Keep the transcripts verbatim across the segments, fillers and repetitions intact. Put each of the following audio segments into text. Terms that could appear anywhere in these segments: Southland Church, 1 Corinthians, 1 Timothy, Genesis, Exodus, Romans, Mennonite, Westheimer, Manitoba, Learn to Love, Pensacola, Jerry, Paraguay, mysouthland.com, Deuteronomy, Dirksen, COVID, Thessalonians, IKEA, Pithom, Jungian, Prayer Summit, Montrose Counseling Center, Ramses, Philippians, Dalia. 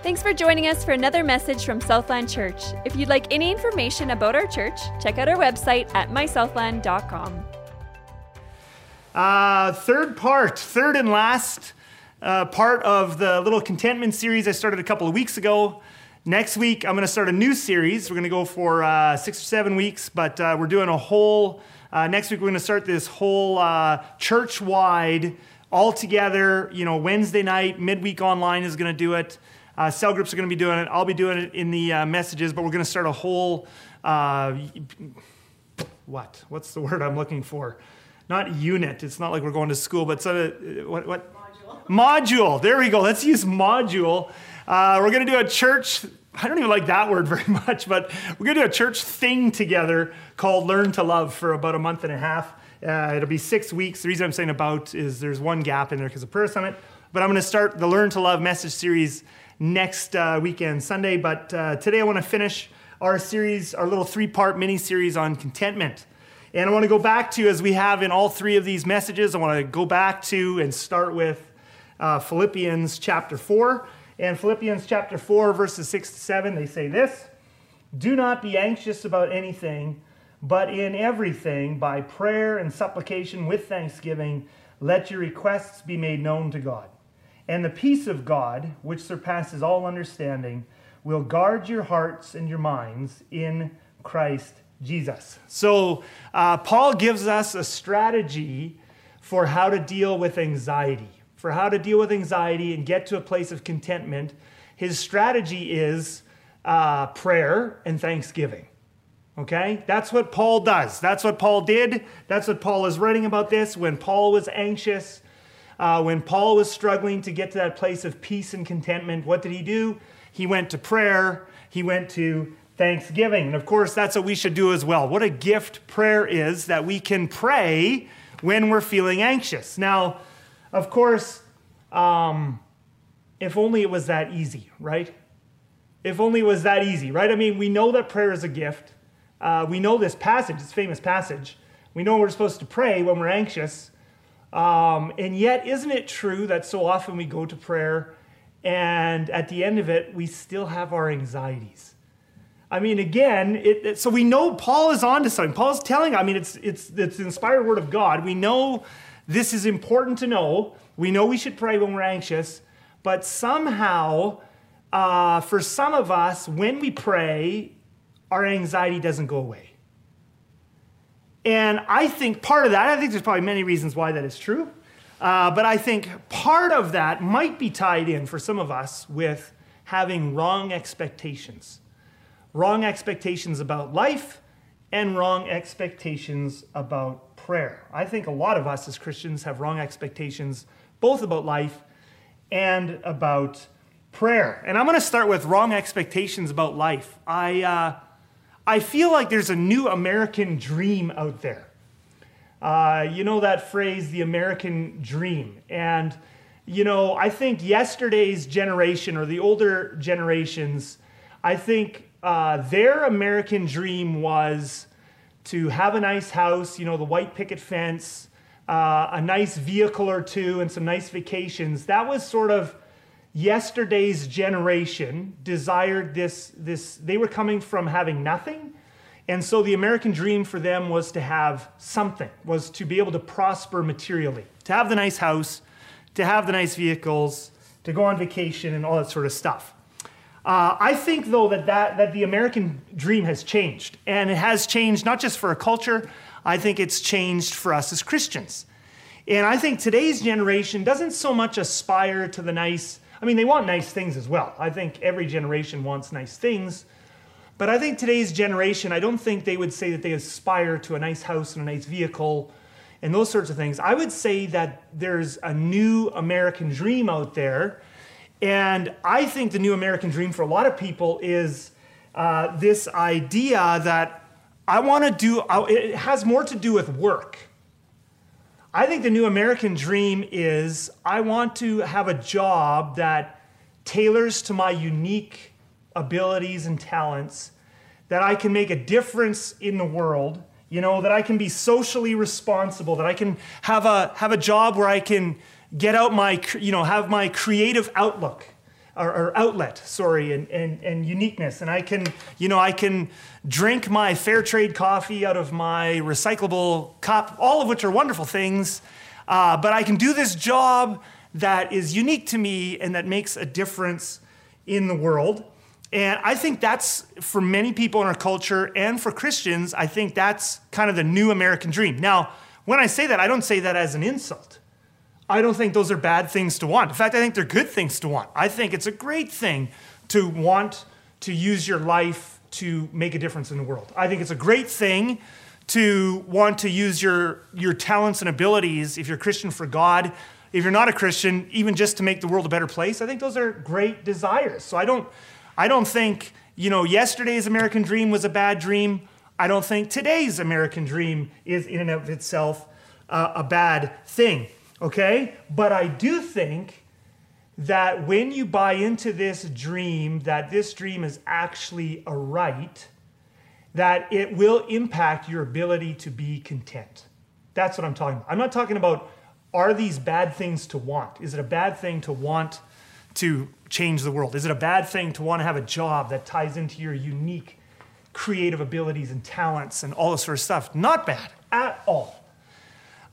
Thanks for joining us for another message from Southland Church. If you'd like any information about our church, check out our website at my southland dot com. Uh, third part, third and last uh, part of the little contentment series I started a couple of weeks ago. Next week, I'm going to start a new series. We're going to go for uh, six or seven weeks, but uh, we're doing a whole, uh, next week we're going to start this whole uh, church-wide, all together, you know, Wednesday night, midweek online is going to do it. Uh, cell groups are going to be doing it. I'll be doing it in the uh, messages, but we're going to start a whole, uh, what? What's the word I'm looking for? Not unit. It's not like we're going to school, but sort of, what? what? Module. Module. There we go. Let's use module. Uh, we're going to do a church, I don't even like that word very much, but we're going to do a church thing together called Learn to Love for about a month and a half. Uh, it'll be six weeks. The reason I'm saying about is there's one gap in there because of Prayer Summit, but I'm going to start the Learn to Love message series next uh, weekend, Sunday, but uh, today I want to finish our series, our little three-part mini-series on contentment. And I want to go back to, as we have in all three of these messages, I want to go back to and start with uh, Philippians chapter four. In Philippians chapter four, verses six to seven, they say this: "Do not be anxious about anything, but in everything, by prayer and supplication with thanksgiving, let your requests be made known to God. And the peace of God, which surpasses all understanding, will guard your hearts and your minds in Christ Jesus." So uh, Paul gives us a strategy for how to deal with anxiety. for how to deal with anxiety and get to a place of contentment, his strategy is uh, prayer and thanksgiving, okay? That's what Paul does. That's what Paul did. That's what Paul is writing about this. When Paul was anxious, uh, when Paul was struggling to get to that place of peace and contentment, what did he do? He went to prayer. He went to thanksgiving. And of course, that's what we should do as well. What a gift prayer is, that we can pray when we're feeling anxious. Now, of course, um, if only it was that easy, right? If only it was that easy, right? I mean, we know that prayer is a gift. Uh, we know this passage, this famous passage. We know we're supposed to pray when we're anxious. Um, and yet, isn't it true that so often we go to prayer and at the end of it, we still have our anxieties? I mean, again, it, it, so we know Paul is onto something. Paul's telling, I mean, it's, it's, it's the inspired word of God. We know this is important to know. We know we should pray when we're anxious, but somehow, uh, for some of us, when we pray, our anxiety doesn't go away. And I think part of that, I think there's probably many reasons why that is true, uh, but I think part of that might be tied in for some of us with having wrong expectations. Wrong expectations about life and wrong expectations about prayer. I think a lot of us as Christians have wrong expectations both about life and about prayer. And I'm going to start with wrong expectations about life. I uh, I feel like there's a new American dream out there. Uh, you know that phrase, the American dream. And, you know, I think yesterday's generation or the older generations, I think uh, their American dream was to have a nice house, you know, the white picket fence, uh, a nice vehicle or two, and some nice vacations. That was sort of yesterday's generation desired this, this. They were coming from having nothing. And so the American dream for them was to have something, was to be able to prosper materially, to have the nice house, to have the nice vehicles, to go on vacation and all that sort of stuff. Uh, I think, though, that, that that the American dream has changed, and it has changed not just for a culture. I think it's changed for us as Christians. And I think today's generation doesn't so much aspire to the nice. I mean, they want nice things as well. I think every generation wants nice things. But I think today's generation, I don't think they would say that they aspire to a nice house and a nice vehicle and those sorts of things. I would say that there's a new American dream out there. And I think the new American dream for a lot of people is uh, this idea that I want to do, it has more to do with work. I think the new American dream is I want to have a job that tailors to my unique abilities and talents, that I can make a difference in the world, you know, that I can be socially responsible, that I can have a have a job where I can get out my, you know, have my creative outlook, or, or outlet, sorry, and, and, and uniqueness. And I can, you know, I can drink my fair trade coffee out of my recyclable cup, all of which are wonderful things, uh, but I can do this job that is unique to me and that makes a difference in the world. And I think that's, for many people in our culture and for Christians, I think that's kind of the new American dream. Now, when I say that, I don't say that as an insult. I don't think those are bad things to want. In fact, I think they're good things to want. I think it's a great thing to want to use your life to make a difference in the world. I think it's a great thing to want to use your, your talents and abilities, if you're a Christian, for God. If you're not a Christian, even just to make the world a better place. I think those are great desires. So I don't... I don't think, you know, yesterday's American dream was a bad dream. I don't think today's American dream is in and of itself uh, a bad thing, okay? But I do think that when you buy into this dream, that this dream is actually a right, that it will impact your ability to be content. That's what I'm talking about. I'm not talking about, are these bad things to want? Is it a bad thing to want to change the world? Is it a bad thing to want to have a job that ties into your unique creative abilities and talents and all this sort of stuff? Not bad at all.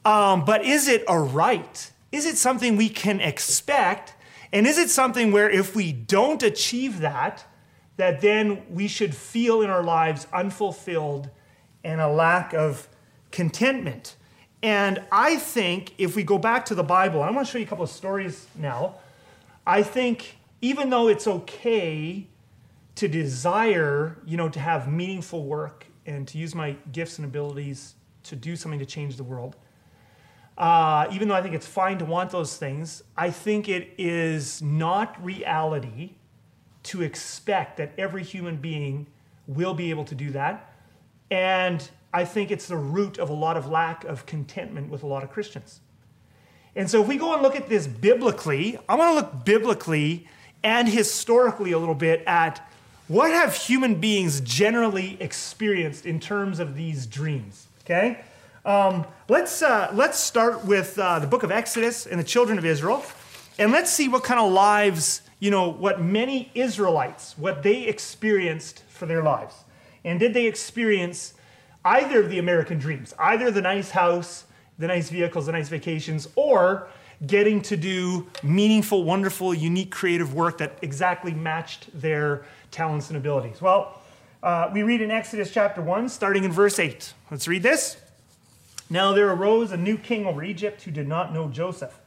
Um, but is it a right? Is it something we can expect? And is it something where if we don't achieve that, that then we should feel in our lives unfulfilled and a lack of contentment? And I think if we go back to the Bible, I want to show you a couple of stories now. I think even though it's okay to desire, you know, to have meaningful work and to use my gifts and abilities to do something to change the world, uh, even though I think it's fine to want those things, I think it is not reality to expect that every human being will be able to do that. And I think it's the root of a lot of lack of contentment with a lot of Christians. And so if we go and look at this biblically, I want to look biblically and historically a little bit at what have human beings generally experienced in terms of these dreams, okay? Um, let's, uh, let's start with uh, the book of Exodus and the children of Israel, and let's see what kind of lives, you know, what many Israelites, what they experienced for their lives. And did they experience either of the American dreams, either the nice house, the nice vehicles, the nice vacations, or getting to do meaningful, wonderful, unique, creative work that exactly matched their talents and abilities? Well, uh, we read in Exodus chapter one, starting in verse eight. Let's read this. Now there arose a new king over Egypt who did not know Joseph.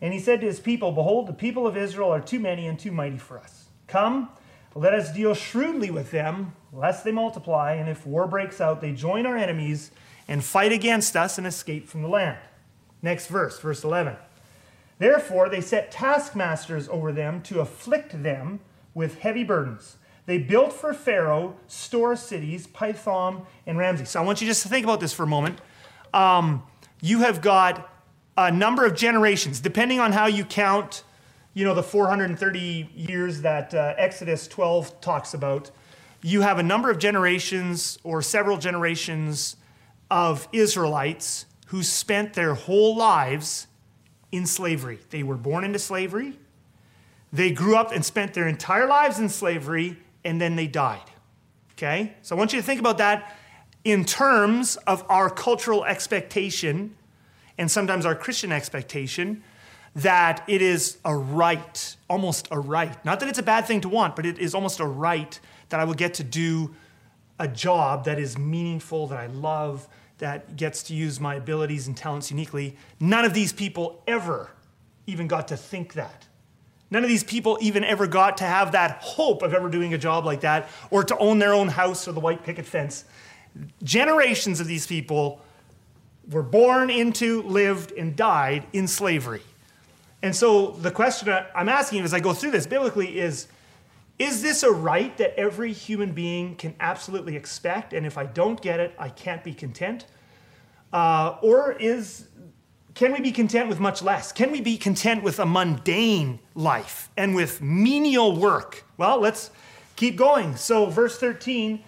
And he said to his people, behold, the people of Israel are too many and too mighty for us. Come, let us deal shrewdly with them, lest they multiply, and if war breaks out, they join our enemies and fight against us and escape from the land. Next verse, verse eleven. Therefore they set taskmasters over them to afflict them with heavy burdens. They built for Pharaoh store cities, Pithom and Ramses. So I want you just to think about this for a moment. Um, you have got a number of generations, depending on how you count, you know, the four hundred thirty years that uh, Exodus twelve talks about. You have a number of generations or several generations of Israelites who spent their whole lives in slavery. They were born into slavery, they grew up and spent their entire lives in slavery, and then they died, okay? So I want you to think about that in terms of our cultural expectation and sometimes our Christian expectation that it is a right, almost a right. Not that it's a bad thing to want, but it is almost a right that I will get to do a job that is meaningful, that I love, that gets to use my abilities and talents uniquely. None of these people ever even got to think that. None of these people even ever got to have that hope of ever doing a job like that or to own their own house or the white picket fence. Generations of these people were born into, lived, and died in slavery. And so the question I'm asking as I go through this biblically is, is this a right that every human being can absolutely expect, and if I don't get it, I can't be content? Uh, or is, can we be content with much less? Can we be content with a mundane life and with menial work? Well, let's keep going. So verse thirteen,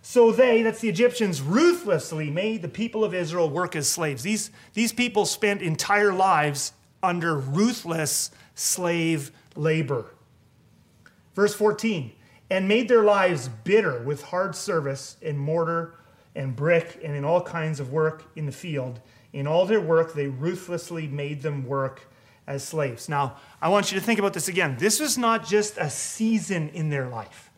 so they, that's the Egyptians, ruthlessly made the people of Israel work as slaves. These, these people spent entire lives under ruthless slave labor. Verse fourteen, and made their lives bitter with hard service in mortar and brick and in all kinds of work in the field. In all their work, they ruthlessly made them work as slaves. Now, I want you to think about this again. This was not just a season in their life.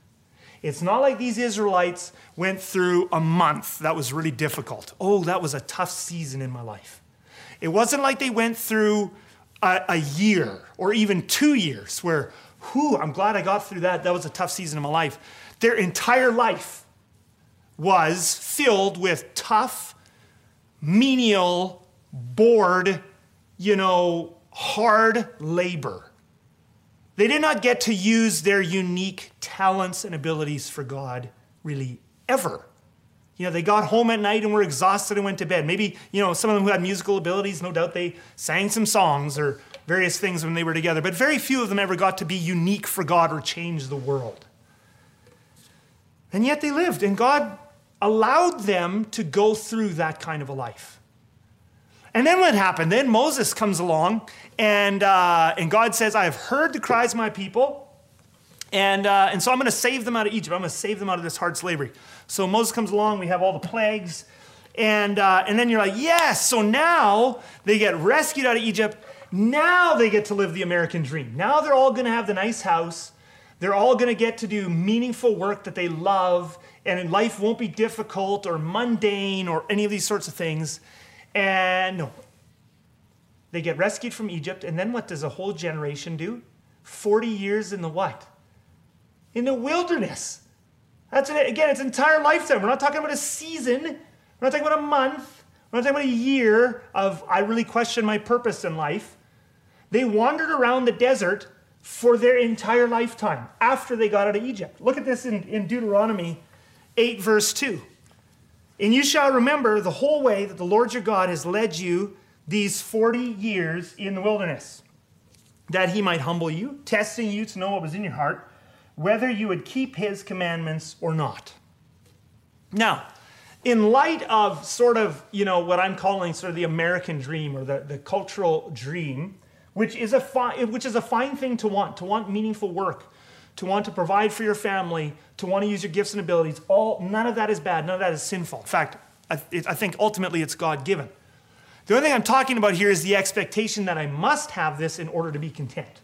It's not like these Israelites went through a month that was really difficult. Oh, that was a tough season in my life. It wasn't like they went through a, a year or even two years where, whew, I'm glad I got through that. That was a tough season in my life. Their entire life was filled with tough, menial, bored, you know, hard labor. They did not get to use their unique talents and abilities for God really ever. You know, they got home at night and were exhausted and went to bed. Maybe, you know, some of them who had musical abilities, no doubt they sang some songs or various things when they were together, but very few of them ever got to be unique for God or change the world. And yet they lived, and God allowed them to go through that kind of a life. And then what happened? Then Moses comes along, and uh, and God says, I have heard the cries of my people, and uh, and so I'm going to save them out of Egypt. I'm going to save them out of this hard slavery. So Moses comes along, we have all the plagues, and uh, and then you're like, yes, so now they get rescued out of Egypt. Now they get to live the American dream. Now they're all going to have the nice house. They're all going to get to do meaningful work that they love, and life won't be difficult or mundane or any of these sorts of things. And no, they get rescued from Egypt, and then what does a whole generation do? forty years in the what? In the wilderness. That's it. Again, it's entire lifetime. We're not talking about a season. We're not talking about a month. We're not talking about a year of, I really question my purpose in life. They wandered around the desert for their entire lifetime after they got out of Egypt. Look at this in, in Deuteronomy eight, verse two. And you shall remember the whole way that the Lord your God has led you these forty years in the wilderness, that he might humble you, testing you to know what was in your heart, whether you would keep his commandments or not. Now, in light of sort of, you know, what I'm calling sort of the American dream or the, the cultural dream, Which is, a fi- which is a fine thing to want, to want meaningful work, to want to provide for your family, to want to use your gifts and abilities. All, none of that is bad. None of that is sinful. In fact, I, it, I think ultimately it's God-given. The only thing I'm talking about here is the expectation that I must have this in order to be content.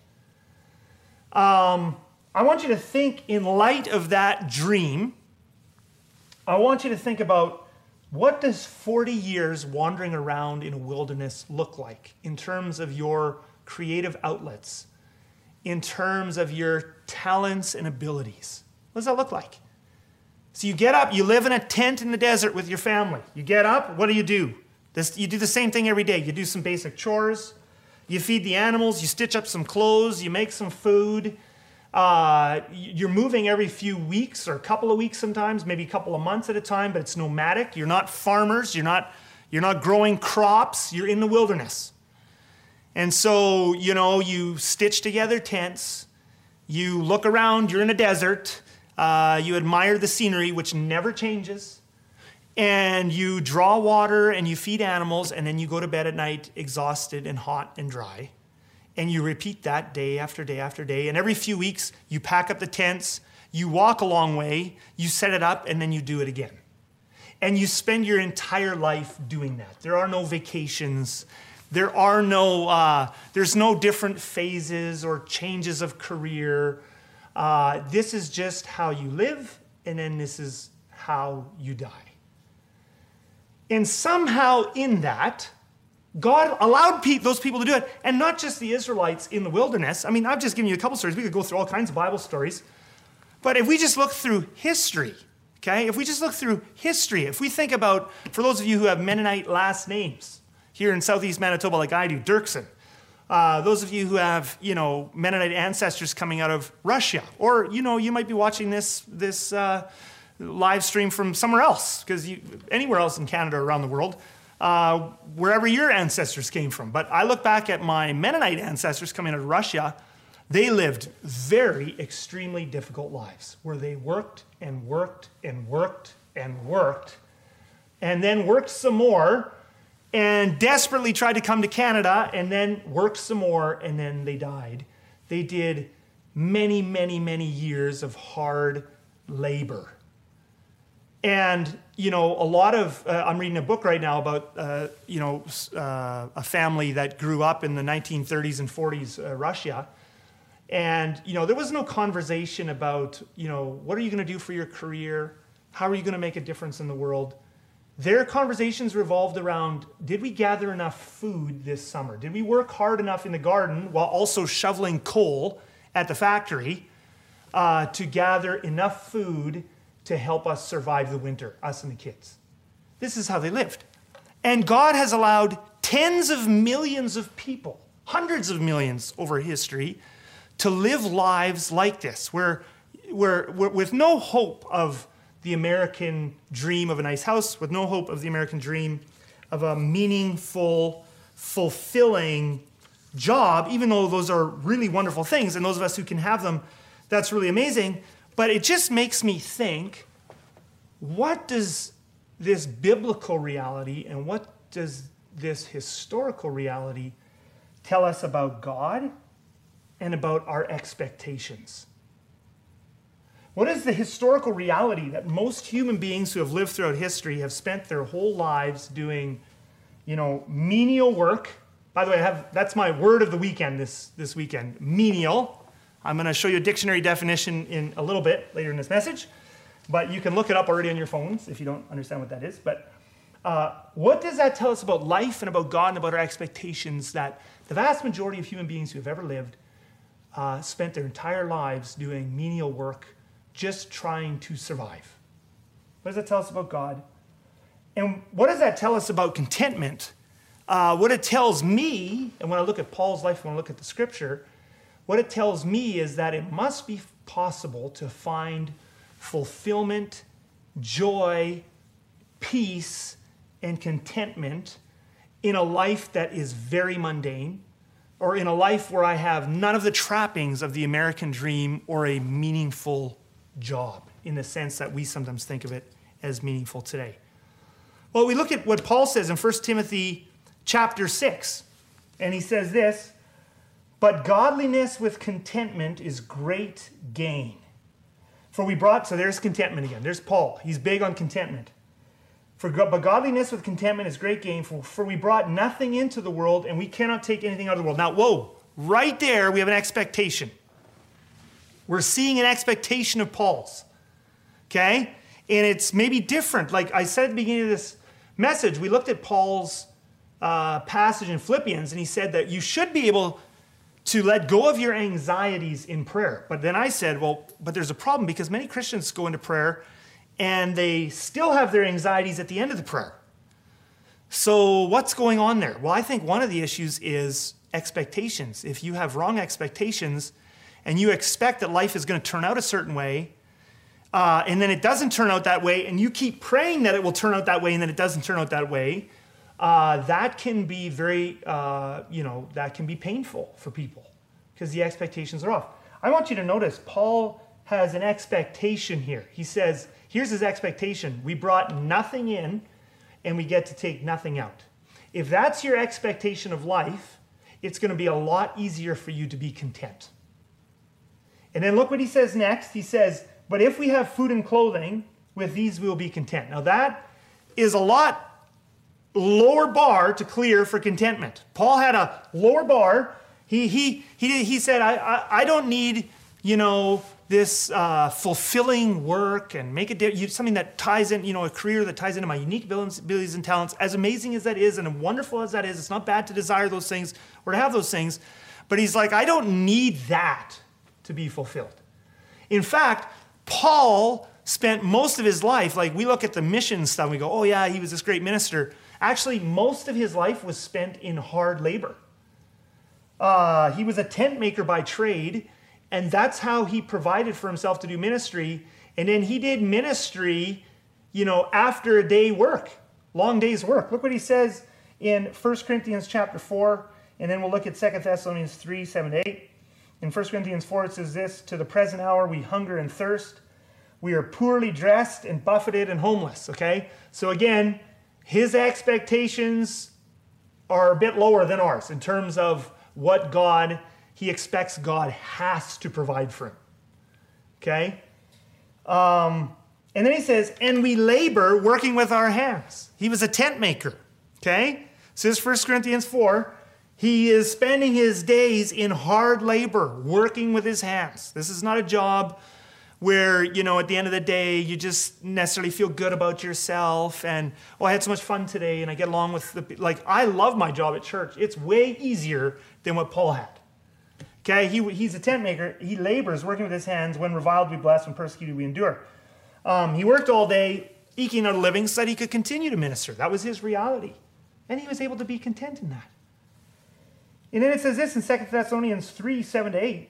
Um, I want you to think in light of that dream, I want you to think about what does forty years wandering around in a wilderness look like in terms of your creative outlets, in terms of your talents and abilities. What does that look like? So you get up, you live in a tent in the desert with your family. You get up, what do you do? This, you do the same thing every day. You do some basic chores, you feed the animals, you stitch up some clothes, you make some food. Uh, you're moving every few weeks or a couple of weeks sometimes, maybe a couple of months at a time, but it's nomadic. You're not farmers, you're not, you're not growing crops, you're in the wilderness. And so, you know, you stitch together tents, you look around, you're in a desert, uh, you admire the scenery, which never changes, and you draw water and you feed animals, and then you go to bed at night exhausted and hot and dry. And you repeat that day after day after day. And every few weeks, you pack up the tents, you walk a long way, you set it up, and then you do it again. And you spend your entire life doing that. There are no vacations. There are no, uh, there's no different phases or changes of career. Uh, this is just how you live, and then this is how you die. And somehow in that, God allowed pe- those people to do it, and not just the Israelites in the wilderness. I mean, I've just given you a couple stories. We could go through all kinds of Bible stories. But if we just look through history, okay? If we just look through history, if we think about, for those of you who have Mennonite last names, here in southeast Manitoba, like I do, Dirksen. Uh, those of you who have, you know, Mennonite ancestors coming out of Russia, or, you know, you might be watching this this uh, live stream from somewhere else, because anywhere else in Canada or around the world, uh, wherever your ancestors came from. But I look back at my Mennonite ancestors coming out of Russia. They lived very extremely difficult lives, where they worked and worked and worked and worked, and then worked some more, and desperately tried to come to Canada, and then worked some more, and then they died. They did many, many, many years of hard labor. And, you know, a lot of, uh, I'm reading a book right now about, uh, you know, uh, a family that grew up in the nineteen thirties and forties uh, Russia. And, you know, there was no conversation about, you know, what are you going to do for your career? How are you going to make a difference in the world? Their conversations revolved around, did we gather enough food this summer? Did we work hard enough in the garden while also shoveling coal at the factory uh, to gather enough food to help us survive the winter, us and the kids? This is how they lived. And God has allowed tens of millions of people, hundreds of millions over history, to live lives like this, where, where, where with no hope of the American dream of a nice house, with no hope of the American dream of a meaningful, fulfilling job, even though those are really wonderful things, and those of us who can have them, that's really amazing. But it just makes me think, what does this biblical reality and what does this historical reality tell us about God and about our expectations? What is the historical reality that most human beings who have lived throughout history have spent their whole lives doing, you know, menial work? By the way, I have that's my word of the weekend this, this weekend, menial. I'm going to show you a dictionary definition in a little bit later in this message, but you can look it up already on your phones if you don't understand what that is. But uh, what does that tell us about life and about God and about our expectations that the vast majority of human beings who have ever lived uh, spent their entire lives doing menial work, just trying to survive? What does that tell us about God? And what does that tell us about contentment? Uh, what it tells me, and when I look at Paul's life, when I look at the scripture, what it tells me is that it must be possible to find fulfillment, joy, peace, and contentment in a life that is very mundane, or in a life where I have none of the trappings of the American dream or a meaningful job in the sense that we sometimes think of it as meaningful today. Well, we look at what Paul says in First Timothy chapter six, and he says this, "But godliness with contentment is great gain. For we brought," so there's contentment again. There's Paul. He's big on contentment. For, but godliness with contentment is great gain, for, for we brought nothing into the world, and we cannot take anything out of the world. Now, whoa, right there we have an expectation. We're seeing an expectation of Paul's, okay? And it's maybe different. Like I said at the beginning of this message, we looked at Paul's uh, passage in Philippians, and he said that you should be able to let go of your anxieties in prayer. But then I said, well, but there's a problem because many Christians go into prayer and they still have their anxieties at the end of the prayer. So what's going on there? Well, I think one of the issues is expectations. If you have wrong expectations and you expect that life is going to turn out a certain way, uh, and then it doesn't turn out that way, and you keep praying that it will turn out that way, and then it doesn't turn out that way, Uh, that can be very, uh, you know, that can be painful for people because the expectations are off. I want you to notice Paul has an expectation here. He says, here's his expectation. We brought nothing in and we get to take nothing out. If that's your expectation of life, it's going to be a lot easier for you to be content. And then look what he says next. He says, but if we have food and clothing, with these we will be content. Now that is a lot lower bar to clear for contentment. Paul had a lower bar. He he he he said, I I, I don't need, you know, this uh, fulfilling work and make it something that ties in, you know, a career that ties into my unique abilities and talents. As amazing as that is, and wonderful as that is, it's not bad to desire those things or to have those things. But he's like, I don't need that to be fulfilled. In fact, Paul spent most of his life, like we look at the mission stuff, and we go, oh yeah, he was this great minister. Actually, most of his life was spent in hard labor. Uh, he was a tent maker by trade, and that's how he provided for himself to do ministry. And then he did ministry, you know, after a day work, long day's work. Look what he says in First Corinthians chapter four, and then we'll look at Second Thessalonians three, seven to eight. In First Corinthians four, it says this, "To the present hour we hunger and thirst. We are poorly dressed and buffeted and homeless," okay? So again, his expectations are a bit lower than ours in terms of what God he expects God has to provide for him. Okay? Um, and then he says, and we labor working with our hands. He was a tent maker. Okay? So this is First Corinthians four. He is spending his days in hard labor, working with his hands. This is not a job where, you know, at the end of the day, you just necessarily feel good about yourself and, oh, I had so much fun today and I get along with the, like, I love my job at church. It's way easier than what Paul had. Okay, he, he's a tent maker. He labors, working with his hands. When reviled, we bless. When persecuted, we endure. Um, he worked all day, eking out a living so that he could continue to minister. That was his reality. And he was able to be content in that. And then it says this in Second Thessalonians three, seven to eight.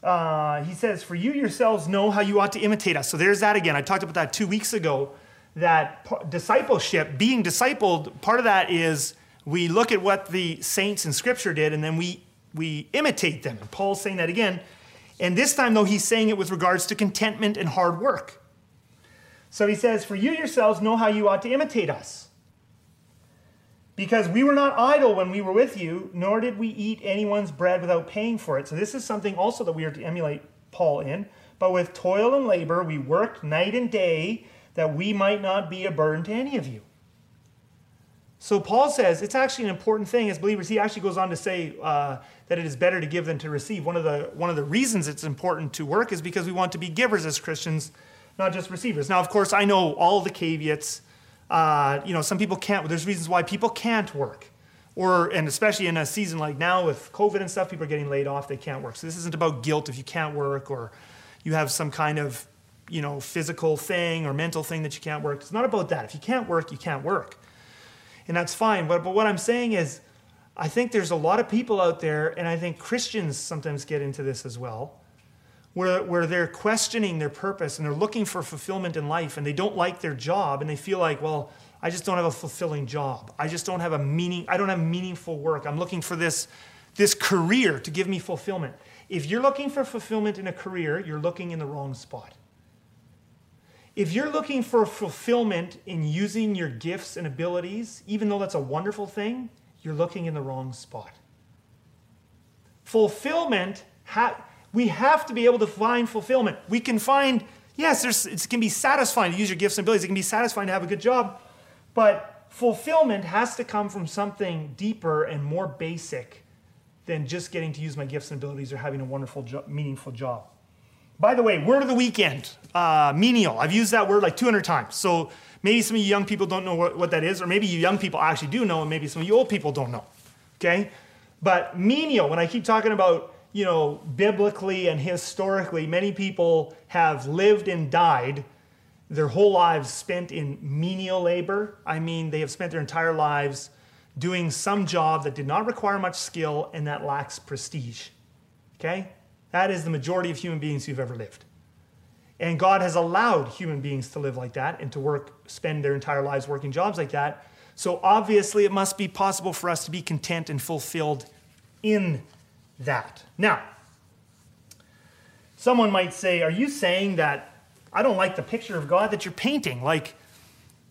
Uh, he says, for you yourselves know how you ought to imitate us. So there's that again. I talked about that two weeks ago, that discipleship, being discipled, part of that is we look at what the saints in Scripture did, and then we, we imitate them. And Paul's saying that again. And this time, though, he's saying it with regards to contentment and hard work. So he says, for you yourselves know how you ought to imitate us. Because we were not idle when we were with you, nor did we eat anyone's bread without paying for it. So this is something also that we are to emulate Paul in. But with toil and labor we worked night and day that we might not be a burden to any of you. So Paul says it's actually an important thing as believers. He actually goes on to say uh, that it is better to give than to receive. One of the, one of the reasons it's important to work is because we want to be givers as Christians, not just receivers. Now, of course, I know all the caveats. Uh, you know, some people can't, there's reasons why people can't work. Or, and especially in a season like now with COVID and stuff, people are getting laid off, they can't work. So this isn't about guilt if you can't work or you have some kind of, you know, physical thing or mental thing that you can't work. It's not about that. If you can't work, you can't work. And that's fine. But, but what I'm saying is, I think there's a lot of people out there, and I think Christians sometimes get into this as well, Where, where they're questioning their purpose and they're looking for fulfillment in life and they don't like their job and they feel like, well, I just don't have a fulfilling job. I just don't have a meaning, I don't have meaningful work. I'm looking for this, this career to give me fulfillment. If you're looking for fulfillment in a career, you're looking in the wrong spot. If you're looking for fulfillment in using your gifts and abilities, even though that's a wonderful thing, you're looking in the wrong spot. Fulfillment has... We have to be able to find fulfillment. We can find, yes, there's, it can be satisfying to use your gifts and abilities. It can be satisfying to have a good job. But fulfillment has to come from something deeper and more basic than just getting to use my gifts and abilities or having a wonderful, jo- meaningful job. By the way, word of the weekend, uh, menial. I've used that word like two hundred times. So maybe some of you young people don't know what, what that is, or maybe you young people actually do know, and maybe some of you old people don't know, okay? But menial, when I keep talking about, you know, biblically and historically, many people have lived and died their whole lives spent in menial labor. I mean, they have spent their entire lives doing some job that did not require much skill and that lacks prestige, okay? That is the majority of human beings who've ever lived. And God has allowed human beings to live like that and to work, spend their entire lives working jobs like that. So obviously it must be possible for us to be content and fulfilled in that. Now, someone might say, are you saying that I don't like the picture of God that you're painting? Like,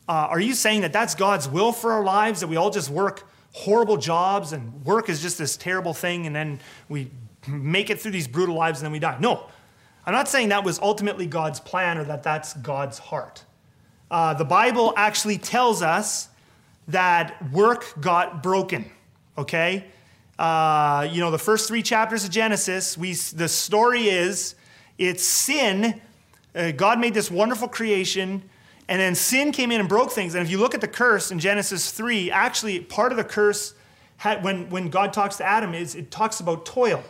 uh, are you saying that that's God's will for our lives, that we all just work horrible jobs and work is just this terrible thing and then we make it through these brutal lives and then we die? No, I'm not saying that was ultimately God's plan or that that's God's heart. Uh, the Bible actually tells us that work got broken, okay? Uh, you know, the first three chapters of Genesis, we, the story is, it's sin. Uh, God made this wonderful creation, and then sin came in and broke things. And if you look at the curse in Genesis three, actually part of the curse, had, when, when God talks to Adam, is it talks about toil.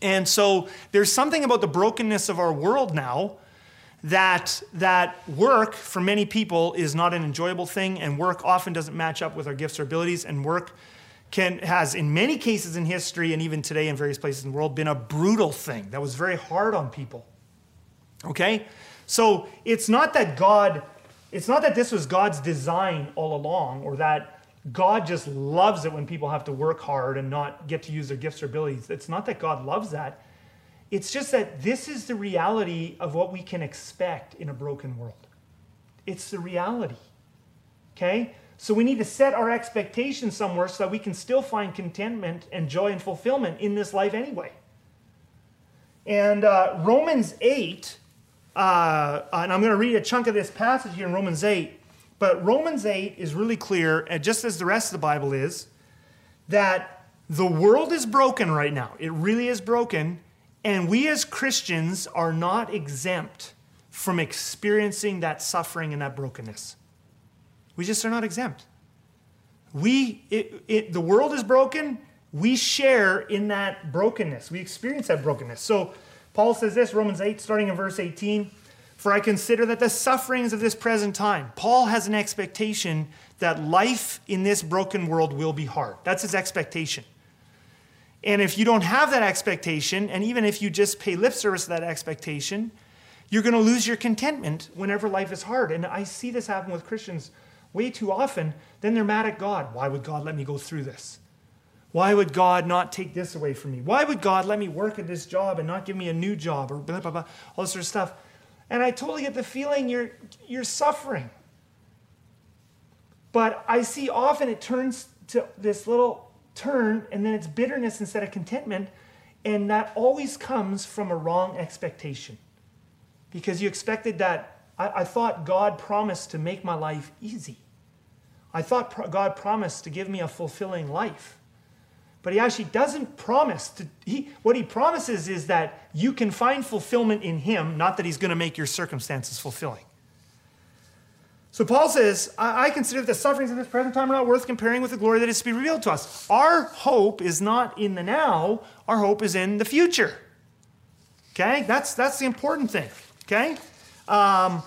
And so there's something about the brokenness of our world now that, that work, for many people, is not an enjoyable thing, and work often doesn't match up with our gifts or abilities, and work Can, has in many cases in history and even today in various places in the world been a brutal thing that was very hard on people, okay? So it's not that God, it's not that this was God's design all along or that God just loves it when people have to work hard and not get to use their gifts or abilities. It's not that God loves that. It's just that this is the reality of what we can expect in a broken world. It's the reality, okay? So we need to set our expectations somewhere so that we can still find contentment and joy and fulfillment in this life anyway. And uh, Romans eight, uh, and I'm going to read a chunk of this passage here in Romans eight, but Romans eight is really clear, just as the rest of the Bible is, that the world is broken right now. It really is broken, and we as Christians are not exempt from experiencing that suffering and that brokenness. We just are not exempt. We, it, it, the world is broken. We share in that brokenness. We experience that brokenness. So Paul says this, Romans eight, starting in verse eighteen, "For I consider that the sufferings of this present time," Paul has an expectation that life in this broken world will be hard. That's his expectation. And if you don't have that expectation, and even if you just pay lip service to that expectation, you're going to lose your contentment whenever life is hard. And I see this happen with Christians way too often. Then they're mad at God. Why would God let me go through this? Why would God not take this away from me? Why would God let me work at this job and not give me a new job, or blah, blah, blah, all this sort of stuff? And I totally get the feeling you're, you're suffering. But I see often it turns to this little turn, and then it's bitterness instead of contentment. And that always comes from a wrong expectation. Because you expected that, I, I thought God promised to make my life easy. I thought pro- God promised to give me a fulfilling life. But he actually doesn't promise to, he, what he promises is that you can find fulfillment in him, not that he's going to make your circumstances fulfilling. So Paul says, I, I consider that the sufferings of this present time are not worth comparing with the glory that is to be revealed to us. Our hope is not in the now, our hope is in the future. Okay, that's, that's the important thing, okay? Um,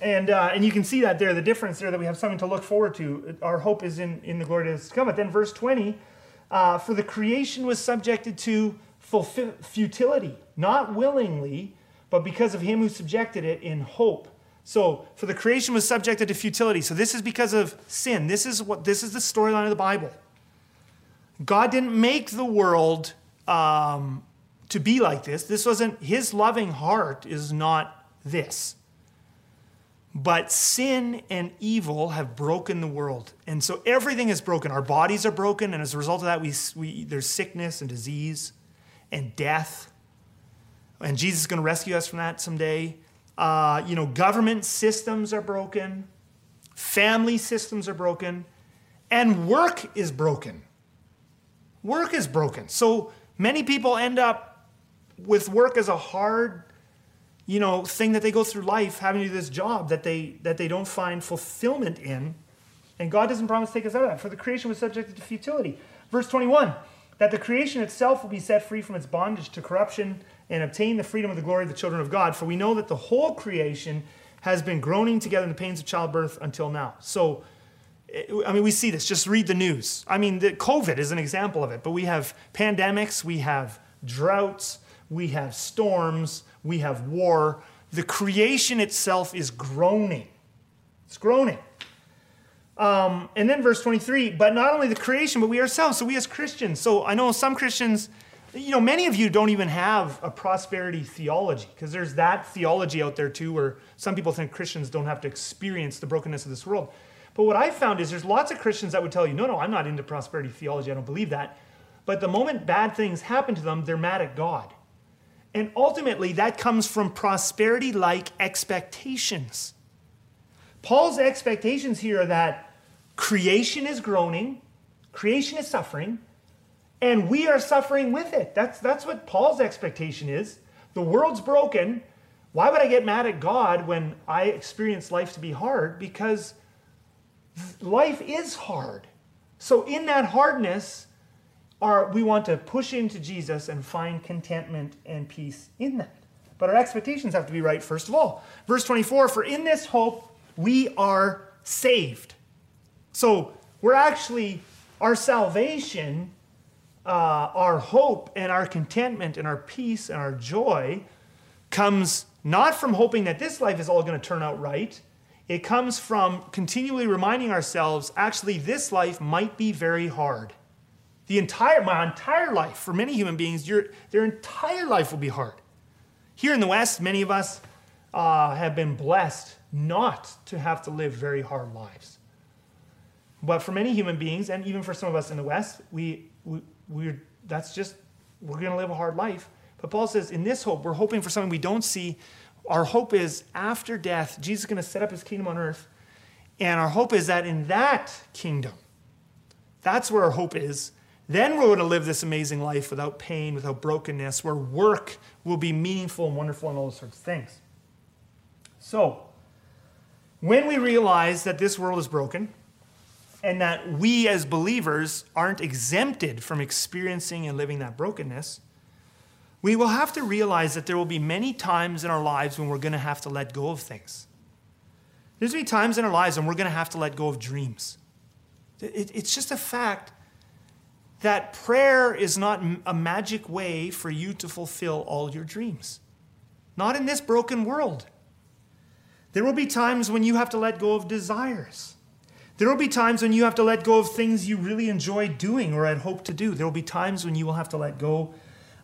and, uh, and you can see that there, the difference there, that we have something to look forward to. Our hope is in, in the glory that is to come. But then verse twenty, Uh, for the creation was subjected to futility, not willingly, but because of him who subjected it in hope. So, for the creation was subjected to futility. So this is because of sin. This is what this is the storyline of the Bible. God didn't make the world um, to be like this. This wasn't, his loving heart is not this. But sin and evil have broken the world. And so everything is broken. Our bodies are broken, and as a result of that, we, we there's sickness and disease and death. And Jesus is going to rescue us from that someday. Uh, you know, government systems are broken. Family systems are broken. And work is broken. Work is broken. So many people end up with work as a hard you know, thing that they go through life, having to do this job that they that they don't find fulfillment in. And God doesn't promise to take us out of that. For the creation was subjected to futility. Verse twenty-one, that the creation itself will be set free from its bondage to corruption and obtain the freedom of the glory of the children of God. For we know that the whole creation has been groaning together in the pains of childbirth until now. So, I mean, we see this. Just read the news. I mean, the COVID is an example of it. But we have pandemics. We have droughts. We have storms. We have war. The creation itself is groaning. It's groaning. Um, and then verse twenty-three, but not only the creation, but we ourselves. So we as Christians. So I know some Christians, you know, many of you don't even have a prosperity theology, because there's that theology out there too, where some people think Christians don't have to experience the brokenness of this world. But what I found is there's lots of Christians that would tell you, no, no, I'm not into prosperity theology. I don't believe that. But the moment bad things happen to them, they're mad at God. And ultimately, that comes from prosperity-like expectations. Paul's expectations here are that creation is groaning, creation is suffering, and we are suffering with it. That's, that's what Paul's expectation is. The world's broken. Why would I get mad at God when I experience life to be hard? Because life is hard. So in that hardness, Our, we want to push into Jesus and find contentment and peace in that. But our expectations have to be right, first of all. Verse twenty-four, for in this hope we are saved. So we're actually, our salvation, uh, our hope and our contentment and our peace and our joy comes not from hoping that this life is all going to turn out right. It comes from continually reminding ourselves, actually, this life might be very hard. The entire, my entire life, for many human beings, your, their entire life will be hard. Here in the West, many of us uh, have been blessed not to have to live very hard lives. But for many human beings, and even for some of us in the West, we, we we're that's just we're going to live a hard life. But Paul says, in this hope, we're hoping for something we don't see. Our hope is after death, Jesus is going to set up his kingdom on earth. And our hope is that in that kingdom, that's where our hope is. Then we're going to live this amazing life without pain, without brokenness, where work will be meaningful and wonderful and all those sorts of things. So, when we realize that this world is broken and that we as believers aren't exempted from experiencing and living that brokenness, we will have to realize that there will be many times in our lives when we're going to have to let go of things. There's going to be times in our lives when we're going to have to let go of dreams. It, it's just a fact that prayer is not a magic way for you to fulfill all your dreams. Not in this broken world. There will be times when you have to let go of desires. There will be times when you have to let go of things you really enjoy doing or had hoped to do. There will be times when you will have to let go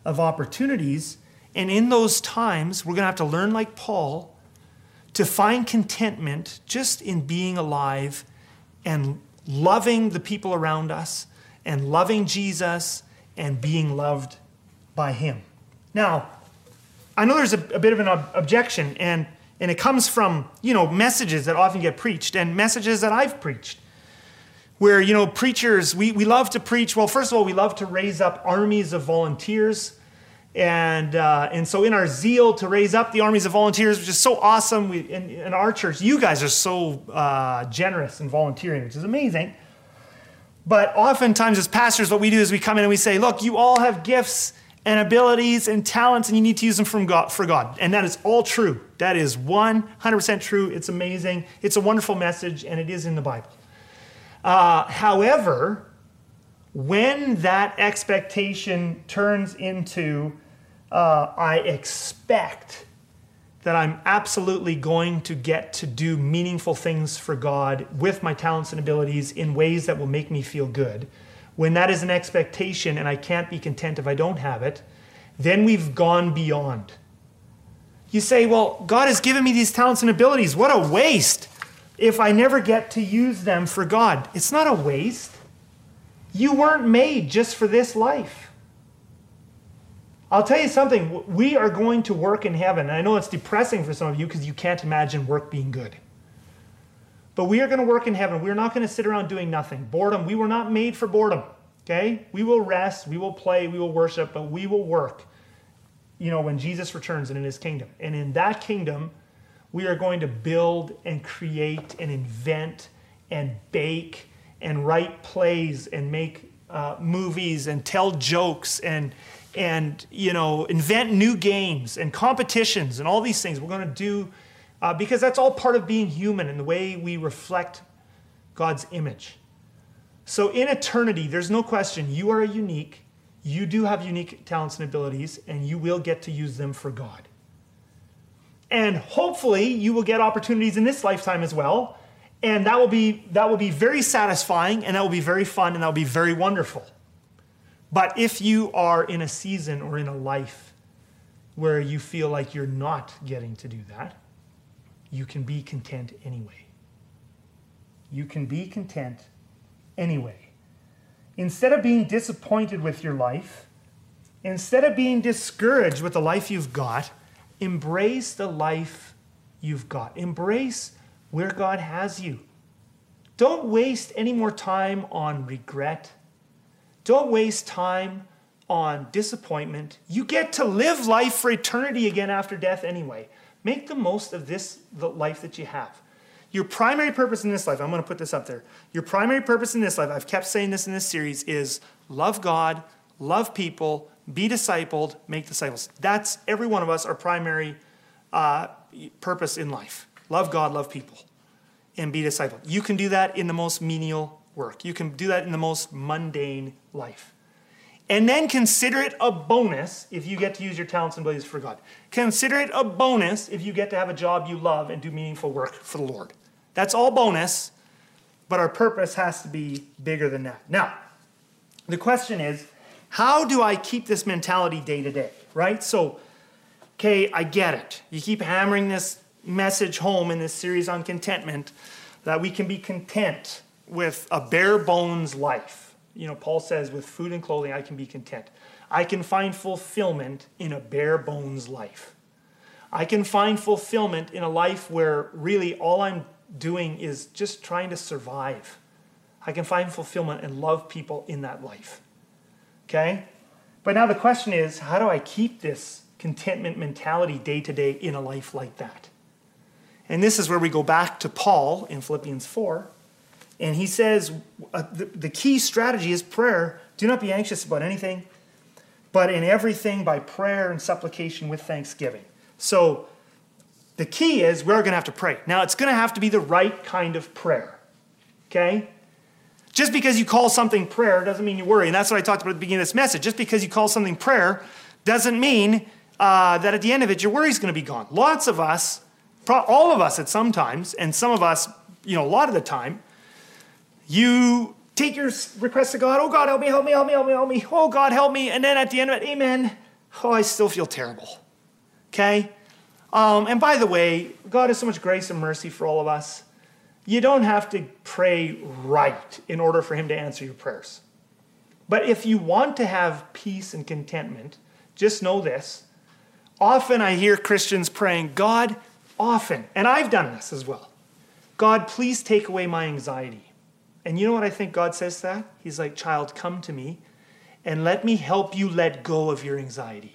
of opportunities. And in those times, we're going to have to learn, like Paul, to find contentment just in being alive and loving the people around us and loving Jesus and being loved by him. Now, I know there's a, a bit of an ob- objection, and, and it comes from, you know, messages that often get preached and messages that I've preached where, you know, preachers, we, we love to preach. Well, first of all, we love to raise up armies of volunteers. And uh, and so in our zeal to raise up the armies of volunteers, which is so awesome, we, in, in our church, you guys are so uh, generous in volunteering, which is amazing. But oftentimes as pastors, what we do is we come in and we say, look, you all have gifts and abilities and talents, and you need to use them from God, for God. And that is all true. That is one hundred percent true. It's amazing. It's a wonderful message, and it is in the Bible. Uh, however, when that expectation turns into Uh, I expect that I'm absolutely going to get to do meaningful things for God with my talents and abilities in ways that will make me feel good. When that is an expectation and I can't be content if I don't have it, then we've gone beyond. You say, well, God has given me these talents and abilities. What a waste if I never get to use them for God. It's not a waste. You weren't made just for this life. I'll tell you something, we are going to work in heaven. And I know it's depressing for some of you because you can't imagine work being good. But we are going to work in heaven. We're not going to sit around doing nothing. Boredom, we were not made for boredom, okay? We will rest, we will play, we will worship, but we will work, you know, when Jesus returns and in his kingdom. And in that kingdom, we are going to build and create and invent and bake and write plays and make uh, movies and tell jokes and... and, you know, invent new games and competitions and all these things we're going to do uh, because that's all part of being human and the way we reflect God's image. So in eternity, there's no question, you are unique, you do have unique talents and abilities, and you will get to use them for God. And hopefully you will get opportunities in this lifetime as well, and that will be, that will be very satisfying, and that will be very fun, and that will be very wonderful. But if you are in a season or in a life where you feel like you're not getting to do that, you can be content anyway. You can be content anyway. Instead of being disappointed with your life, instead of being discouraged with the life you've got, embrace the life you've got. Embrace where God has you. Don't waste any more time on regret. Don't waste time on disappointment. You get to live life for eternity again after death anyway. Make the most of this the life that you have. Your primary purpose in this life, I'm going to put this up there. Your primary purpose in this life, I've kept saying this in this series, is love God, love people, be discipled, make disciples. That's every one of us, our primary uh, purpose in life. Love God, love people, and be discipled. You can do that in the most menial work. You can do that in the most mundane life. And then consider it a bonus if you get to use your talents and abilities for God. Consider it a bonus if you get to have a job you love and do meaningful work for the Lord. That's all bonus, but our purpose has to be bigger than that. Now, the question is, how do I keep this mentality day to day, right? So, okay, I get it. You keep hammering this message home in this series on contentment, that we can be content with a bare bones life. You know, Paul says, with food and clothing, I can be content. I can find fulfillment in a bare bones life. I can find fulfillment in a life where really all I'm doing is just trying to survive. I can find fulfillment and love people in that life. Okay? But now the question is, how do I keep this contentment mentality day to day in a life like that? And this is where we go back to Paul in Philippians four. And he says, uh, the, the key strategy is prayer. Do not be anxious about anything, but in everything by prayer and supplication with thanksgiving. So the key is we're going to have to pray. Now, it's going to have to be the right kind of prayer, okay? Just because you call something prayer doesn't mean you worry. And that's what I talked about at the beginning of this message. Just because you call something prayer doesn't mean uh, that at the end of it, your worry's going to be gone. Lots of us, pro- all of us at some times, and some of us, you know, a lot of the time, you take your request to God. Oh, God, help me, help me, help me, help me, help me. Oh, God, help me. And then at the end of it, amen. Oh, I still feel terrible. Okay? Um, and by the way, God has so much grace and mercy for all of us. You don't have to pray right in order for him to answer your prayers. But if you want to have peace and contentment, just know this. Often I hear Christians praying, God, often, and I've done this as well, God, please take away my anxiety. And you know what I think God says to that? He's like, child, come to me and let me help you let go of your anxiety.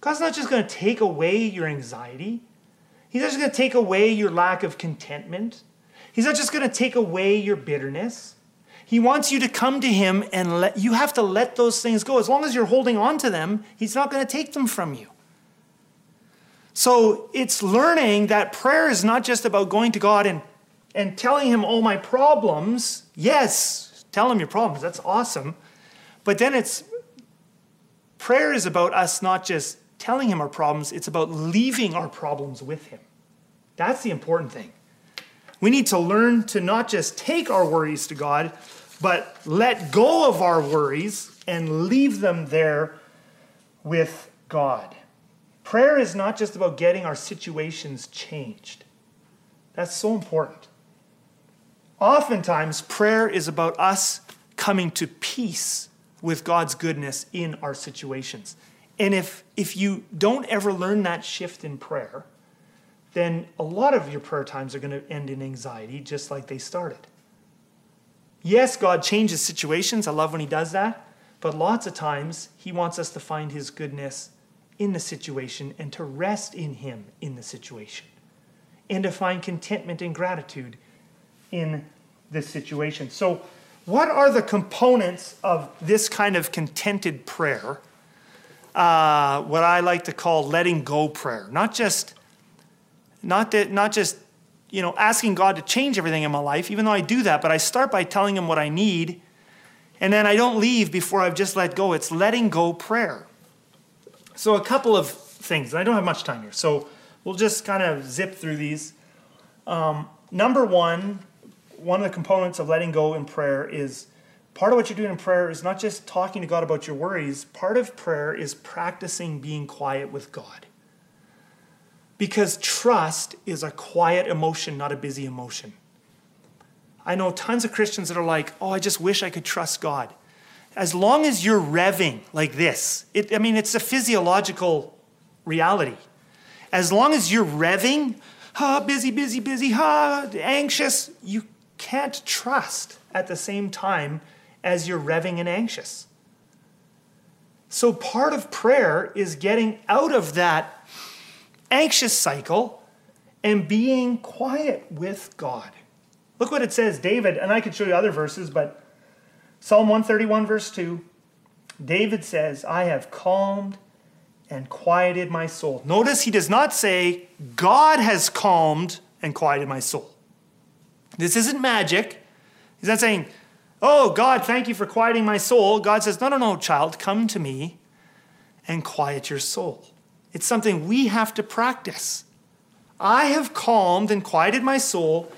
God's not just going to take away your anxiety. He's not just going to take away your lack of contentment. He's not just going to take away your bitterness. He wants you to come to him and let, you have to let those things go. As long as you're holding on to them, he's not going to take them from you. So it's learning that prayer is not just about going to God and And telling him all my problems. Yes, tell him your problems. That's awesome. But then it's, prayer is about us not just telling him our problems. It's about leaving our problems with him. That's the important thing. We need to learn to not just take our worries to God, but let go of our worries and leave them there with God. Prayer is not just about getting our situations changed. That's so important. Oftentimes, prayer is about us coming to peace with God's goodness in our situations. And if, if you don't ever learn that shift in prayer, then a lot of your prayer times are going to end in anxiety, just like they started. Yes, God changes situations. I love when he does that. But lots of times, he wants us to find his goodness in the situation and to rest in him in the situation and to find contentment and gratitude in this situation. So what are the components of this kind of contented prayer? Uh, what I like to call letting go prayer. Not just, not that, not just, you know, asking God to change everything in my life, even though I do that, but I start by telling him what I need, and then I don't leave before I've just let go. It's letting go prayer. So a couple of things. I don't have much time here, so we'll just kind of zip through these. Um, number one, one of the components of letting go in prayer is part of what you're doing in prayer is not just talking to God about your worries. Part of prayer is practicing being quiet with God. Because trust is a quiet emotion, not a busy emotion. I know tons of Christians that are like, oh, I just wish I could trust God. As long as you're revving like this, it, I mean, it's a physiological reality. As long as you're revving, ah, busy, busy, busy, ah, anxious, you can't trust at the same time as you're revving and anxious. So part of prayer is getting out of that anxious cycle and being quiet with God. Look what it says, David, and I could show you other verses, but Psalm one thirty-one, verse two, David says, I have calmed and quieted my soul. Notice he does not say, God has calmed and quieted my soul. This isn't magic. He's not saying, oh, God, thank you for quieting my soul. God says, no, no, no, child, come to me and quiet your soul. It's something we have to practice. I have calmed and quieted my soul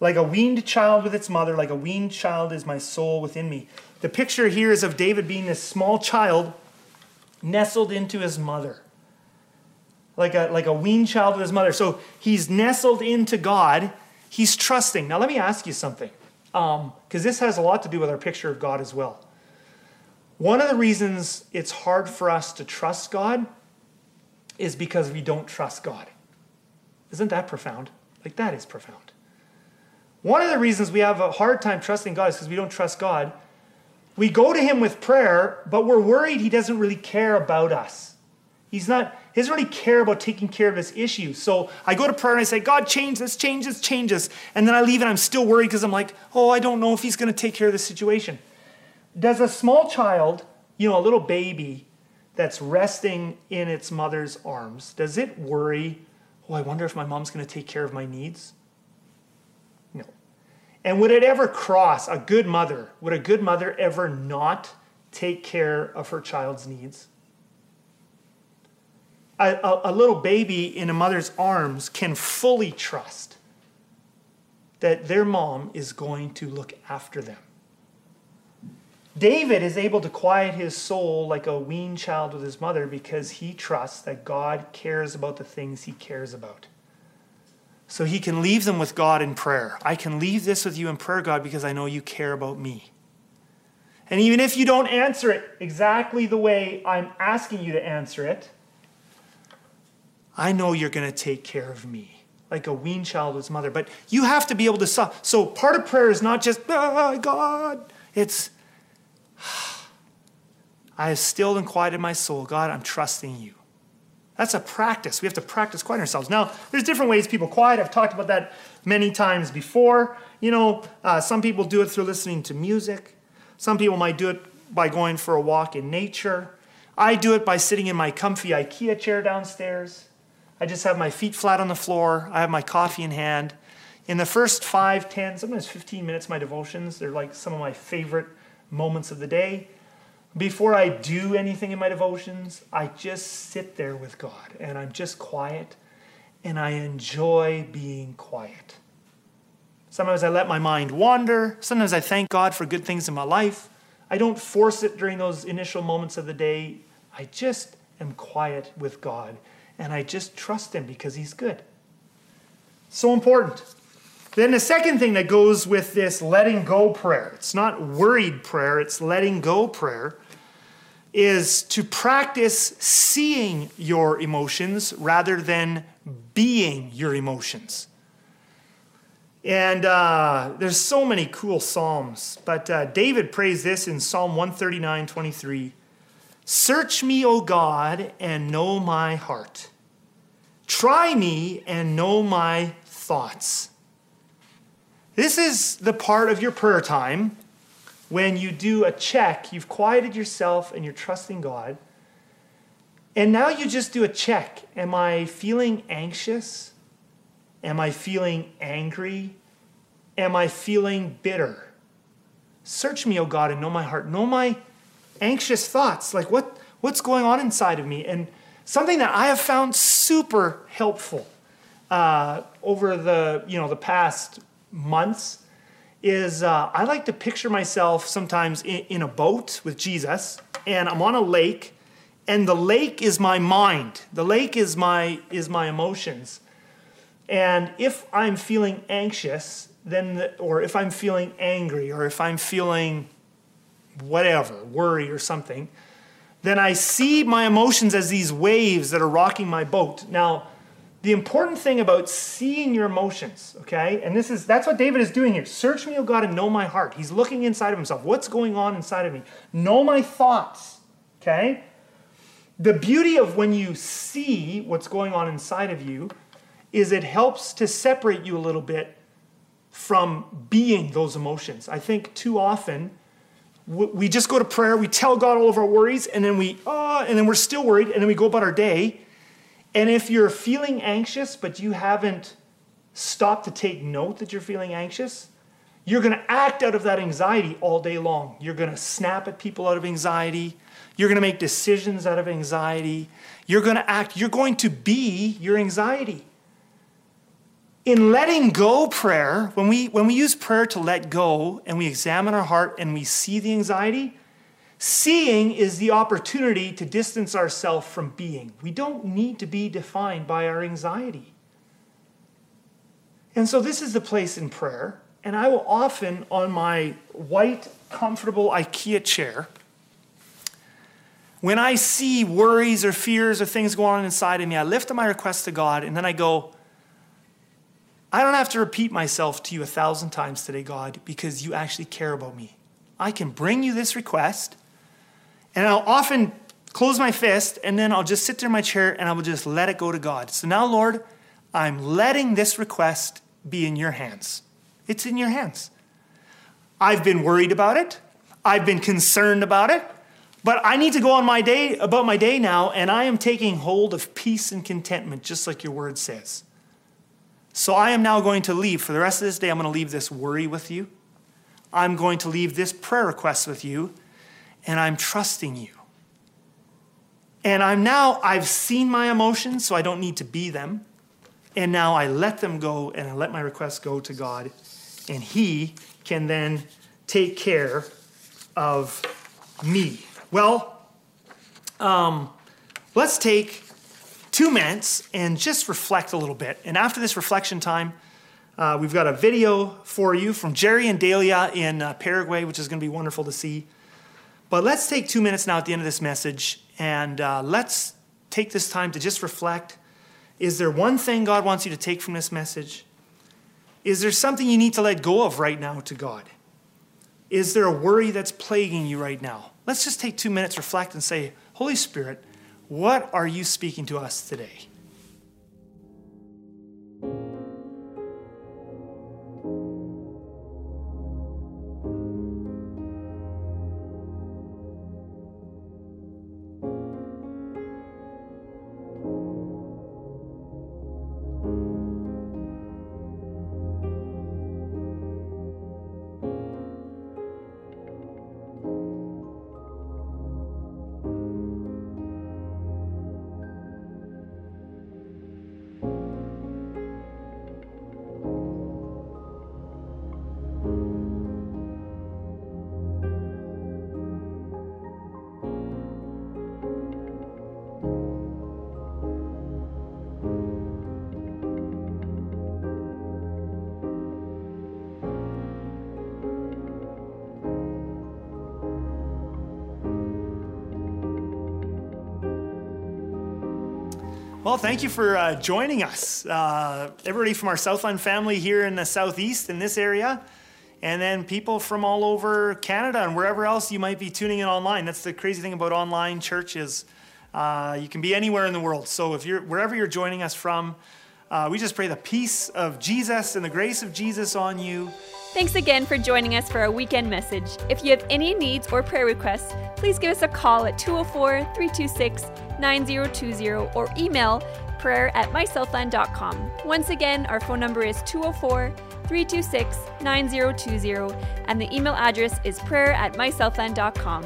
like a weaned child with its mother, like a weaned child is my soul within me. The picture here is of David being this small child nestled into his mother. Like a, like a weaned child with his mother. So he's nestled into God. He's trusting. Now let me ask you something. um, because this has a lot to do with our picture of God as well. One of the reasons it's hard for us to trust God is because we don't trust God. Isn't that profound? Like, that is profound. One of the reasons we have a hard time trusting God is because we don't trust God. We go to him with prayer, but we're worried he doesn't really care about us. He's not, he doesn't really care about taking care of this issue. So I go to prayer and I say, God, change this, change this, change this. And then I leave and I'm still worried because I'm like, oh, I don't know if he's going to take care of this situation. Does a small child, you know, a little baby that's resting in its mother's arms, does it worry, oh, I wonder if my mom's going to take care of my needs? No. And would it ever cross a good mother? Would a good mother ever not take care of her child's needs? A, a, a little baby in a mother's arms can fully trust that their mom is going to look after them. David is able to quiet his soul like a weaned child with his mother because he trusts that God cares about the things he cares about. So he can leave them with God in prayer. I can leave this with you in prayer, God, because I know you care about me. And even if you don't answer it exactly the way I'm asking you to answer it, I know you're going to take care of me. Like a weaned child with his mother. But you have to be able to stop. So part of prayer is not just, ah, God. It's, I have stilled and quieted my soul. God, I'm trusting you. That's a practice. We have to practice quieting ourselves. Now, there's different ways people quiet. I've talked about that many times before. You know, uh, some people do it through listening to music. Some people might do it by going for a walk in nature. I do it by sitting in my comfy IKEA chair downstairs. I just have my feet flat on the floor. I have my coffee in hand. In the first five, ten, sometimes fifteen minutes of my devotions, they're like some of my favorite moments of the day. Before I do anything in my devotions, I just sit there with God and I'm just quiet and I enjoy being quiet. Sometimes I let my mind wander. Sometimes I thank God for good things in my life. I don't force it during those initial moments of the day. I just am quiet with God and I just trust him because he's good. So important. Then the second thing that goes with this letting go prayer, it's not worried prayer, it's letting go prayer, is to practice seeing your emotions rather than being your emotions. And uh, there's so many cool psalms, but uh, David prays this in Psalm one thirty-nine, twenty-three. Search me, O God, and know my heart. Try me and know my thoughts. This is the part of your prayer time when you do a check. You've quieted yourself and you're trusting God. And now you just do a check. Am I feeling anxious? Am I feeling angry? Am I feeling bitter? Search me, O God, and know my heart. Know my anxious thoughts. Like what, what's going on inside of me? And something that I have found super helpful uh, over the, you know, the past months is uh, I like to picture myself sometimes in, in a boat with Jesus, and I'm on a lake, and the lake is my mind. The lake is my is my emotions. And if I'm feeling anxious, then the, or if I'm feeling angry, or if I'm feeling whatever, worry or something, then I see my emotions as these waves that are rocking my boat. Now, the important thing about seeing your emotions, okay? And this is that's what David is doing here. Search me, O God, and know my heart. He's looking inside of himself. What's going on inside of me? Know my thoughts, okay? The beauty of when you see what's going on inside of you is it helps to separate you a little bit from being those emotions. I think too often we just go to prayer, we tell God all of our worries, and then we, oh, and then we're still worried, and then we go about our day. And if you're feeling anxious, but you haven't stopped to take note that you're feeling anxious, you're going to act out of that anxiety all day long. You're going to snap at people out of anxiety. You're going to make decisions out of anxiety. You're going to act, you're going to be your anxiety. In letting go prayer, when we, when we use prayer to let go and we examine our heart and we see the anxiety, seeing is the opportunity to distance ourselves from being. We don't need to be defined by our anxiety. And so this is the place in prayer And I will often, on my white, comfortable IKEA chair, when I see worries or fears or things going on inside of me, I lift up my request to God, and then I go, I don't have to repeat myself to you a thousand times today, God, because you actually care about me. I can bring you this request, and I'll often close my fist, and then I'll just sit there in my chair, and I will just let it go to God. So now, Lord, I'm letting this request be in your hands. It's in your hands. I've been worried about it. I've been concerned about it. But I need to go on my day about my day now, and I am taking hold of peace and contentment, just like your word says. So I am now going to leave. For the rest of this day, I'm going to leave this worry with you. I'm going to leave this prayer request with you, and I'm trusting you. And I'm now, I've seen my emotions, so I don't need to be them. And now I let them go, and I let my request go to God. And he can then take care of me. Well, um, let's take two minutes and just reflect a little bit. And after this reflection time, uh, we've got a video for you from Jerry and Dalia in uh, Paraguay, which is going to be wonderful to see. But let's take two minutes now at the end of this message, and uh, let's take this time to just reflect. Is there one thing God wants you to take from this message? Is there something you need to let go of right now to God? Is there a worry that's plaguing you right now? Let's just take two minutes, reflect, and say, Holy Spirit, what are you speaking to us today? Well, thank you for uh, joining us. Uh, everybody from our Southland family here in the Southeast in this area, and then people from all over Canada and wherever else you might be tuning in online. That's the crazy thing about online church is uh, you can be anywhere in the world. So if you're wherever you're joining us from, uh, we just pray the peace of Jesus and the grace of Jesus on you. Thanks again for joining us for our weekend message. If you have any needs or prayer requests, please give us a call at two oh four, three two six, nine oh two oh or email prayer at my southland dot com. Once again, our phone number is two oh four, three two six, nine oh two oh and the email address is prayer at my southland dot com.